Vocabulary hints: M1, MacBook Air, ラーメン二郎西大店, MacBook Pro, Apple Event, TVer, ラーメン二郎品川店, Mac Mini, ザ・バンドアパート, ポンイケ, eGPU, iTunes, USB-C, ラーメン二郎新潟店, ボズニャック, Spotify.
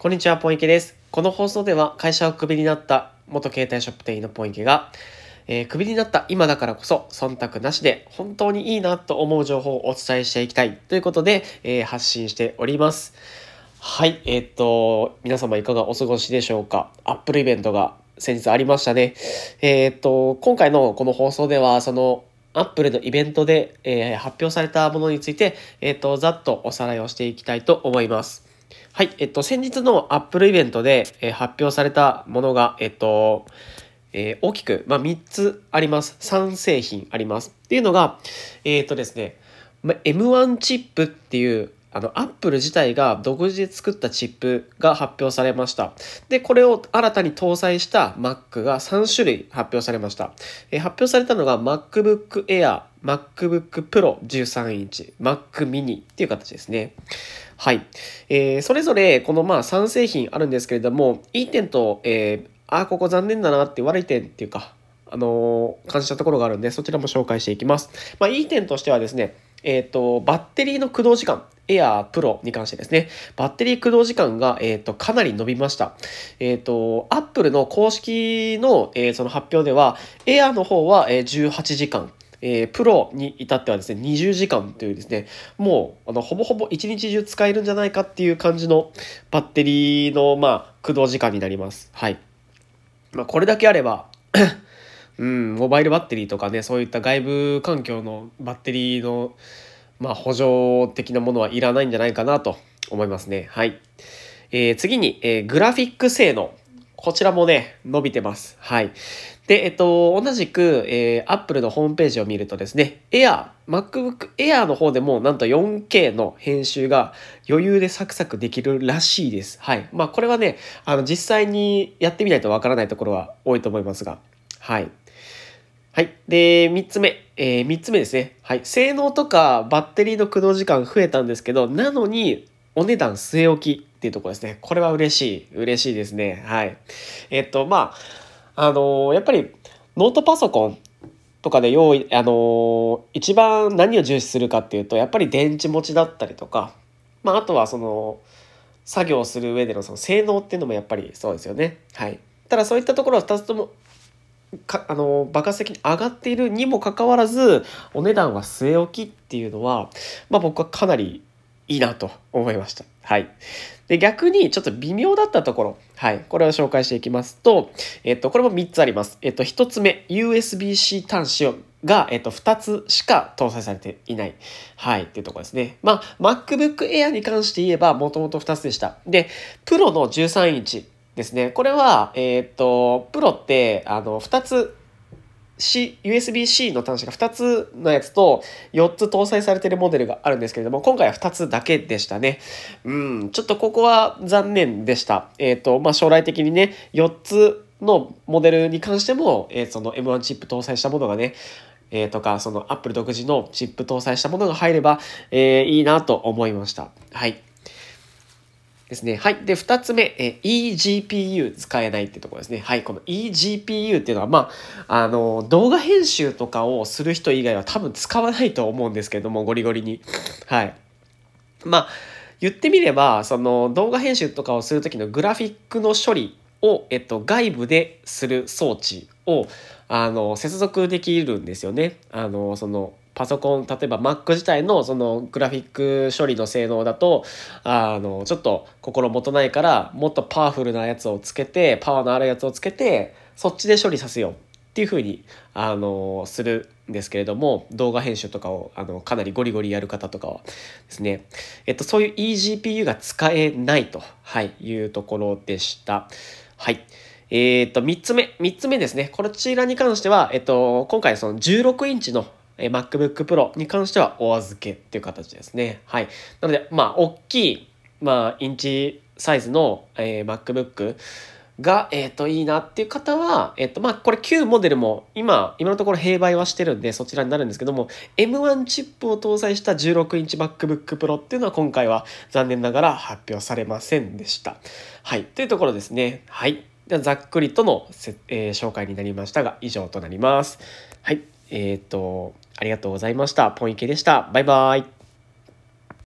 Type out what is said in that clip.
こんにちは、ポンイケです。この放送では会社をクビになった元携帯ショップ店員のポンイケが、クビになった今だからこそ忖度なしで本当にいいなと思う情報をお伝えしていきたいということで、発信しております。はい、皆様いかがお過ごしでしょうか。Apple イベントが先日ありましたね。今回のこの放送ではそのApple のイベントで、発表されたものについて、ざっとおさらいをしていきたいと思います。はい、先日の Apple イベントで、発表されたものが、大きく、3つあります。3製品あります。っていうのが、ですね、M1 チップっていう、Apple 自体が独自で作ったチップが発表されました。で、これを新たに搭載した Mac が3種類発表されました。発表されたのが MacBook Air、MacBook Pro 13インチ、Mac Mini っていう形ですね。はい。それぞれこの3製品あるんですけれども、いい点と、ここ残念だなって悪い点っていうか、感じたところがあるんで、そちらも紹介していきます。いい点としてはですね、バッテリーの駆動時間、Air Pro に関してですね、バッテリー駆動時間が、かなり伸びました。Apple の公式の、その発表では、Air の方は、18時間、Pro に至ってはですね、20時間というですね、もうほぼほぼ一日中使えるんじゃないかっていう感じのバッテリーの、駆動時間になります。はい。これだけあれば、モバイルバッテリーとかね、そういった外部環境のバッテリーの、補助的なものはいらないんじゃないかなと思いますね。はい。次に、グラフィック性能。こちらもね、伸びてます。はい。で、同じく、Apple のホームページを見るとですね、MacBook Air の方でもなんと 4K の編集が余裕でサクサクできるらしいです。はい。これはね、実際にやってみないとわからないところは多いと思いますが。はい。はい。で、3つ目ですね。はい。性能とかバッテリーの駆動時間増えたんですけど、なのに、お値段据え置きっていうところですね。これは嬉しいですね。はい。やっぱりノートパソコンとかで一番何を重視するかっていうと、やっぱり電池持ちだったりとか、あとはその作業する上でのその性能っていうのもやっぱりそうですよね。はい。ただそういったところは2つとも爆発的に上がっているにもかかわらず、お値段は据え置きっていうのは、僕はかなりいいなと思いました。はい。で、逆にちょっと微妙だったところ、はい、これを紹介していきますと、これも3つあります。1つ目、USB-C 端子が、2つしか搭載されていない。はい、っていうところですね。MacBook Air に関して言えば、もともと2つでした。で、Pro の13インチですね。これは、Pro って、2つ、USB-C の端子が2つのやつと4つ搭載されているモデルがあるんですけれども、今回は2つだけでしたね。ちょっとここは残念でした。将来的にね、4つのモデルに関しても、その M1 チップ搭載したものがね、とか、その Apple 独自のチップ搭載したものが入れば、いいなと思いました。はい。ですね。はい。で、2つ目、eGPU 使えないってところですね。はい。この eGPU っていうのは、動画編集とかをする人以外は多分使わないと思うんですけども、ゴリゴリに。はい。言ってみれば、その動画編集とかをするときのグラフィックの処理を、外部でする装置を、接続できるんですよね。その、パソコン、例えば Mac 自体のそのグラフィック処理の性能だと、ちょっと心もとないから、もっとパワフルなやつをつけて、パワーのあるやつをつけて、そっちで処理させようっていう風に、するんですけれども、動画編集とかを、かなりゴリゴリやる方とかはですね、そういう eGPU が使えないと、はい、いうところでした。はい。3つ目ですね。こちらに関しては、今回その16インチのMacBook Pro に関してはお預けっていう形ですね。はい。なので、大きい、インチサイズの、MacBook が、いいなっていう方は、これ旧モデルも今のところ併売はしてるんで、そちらになるんですけども、M1 チップを搭載した16インチ MacBook Pro っていうのは今回は残念ながら発表されませんでした。はい。というところですね。はい。ではざっくりとの、紹介になりましたが、以上となります。はい。ありがとうございました。ポンイケでした。バイバイ。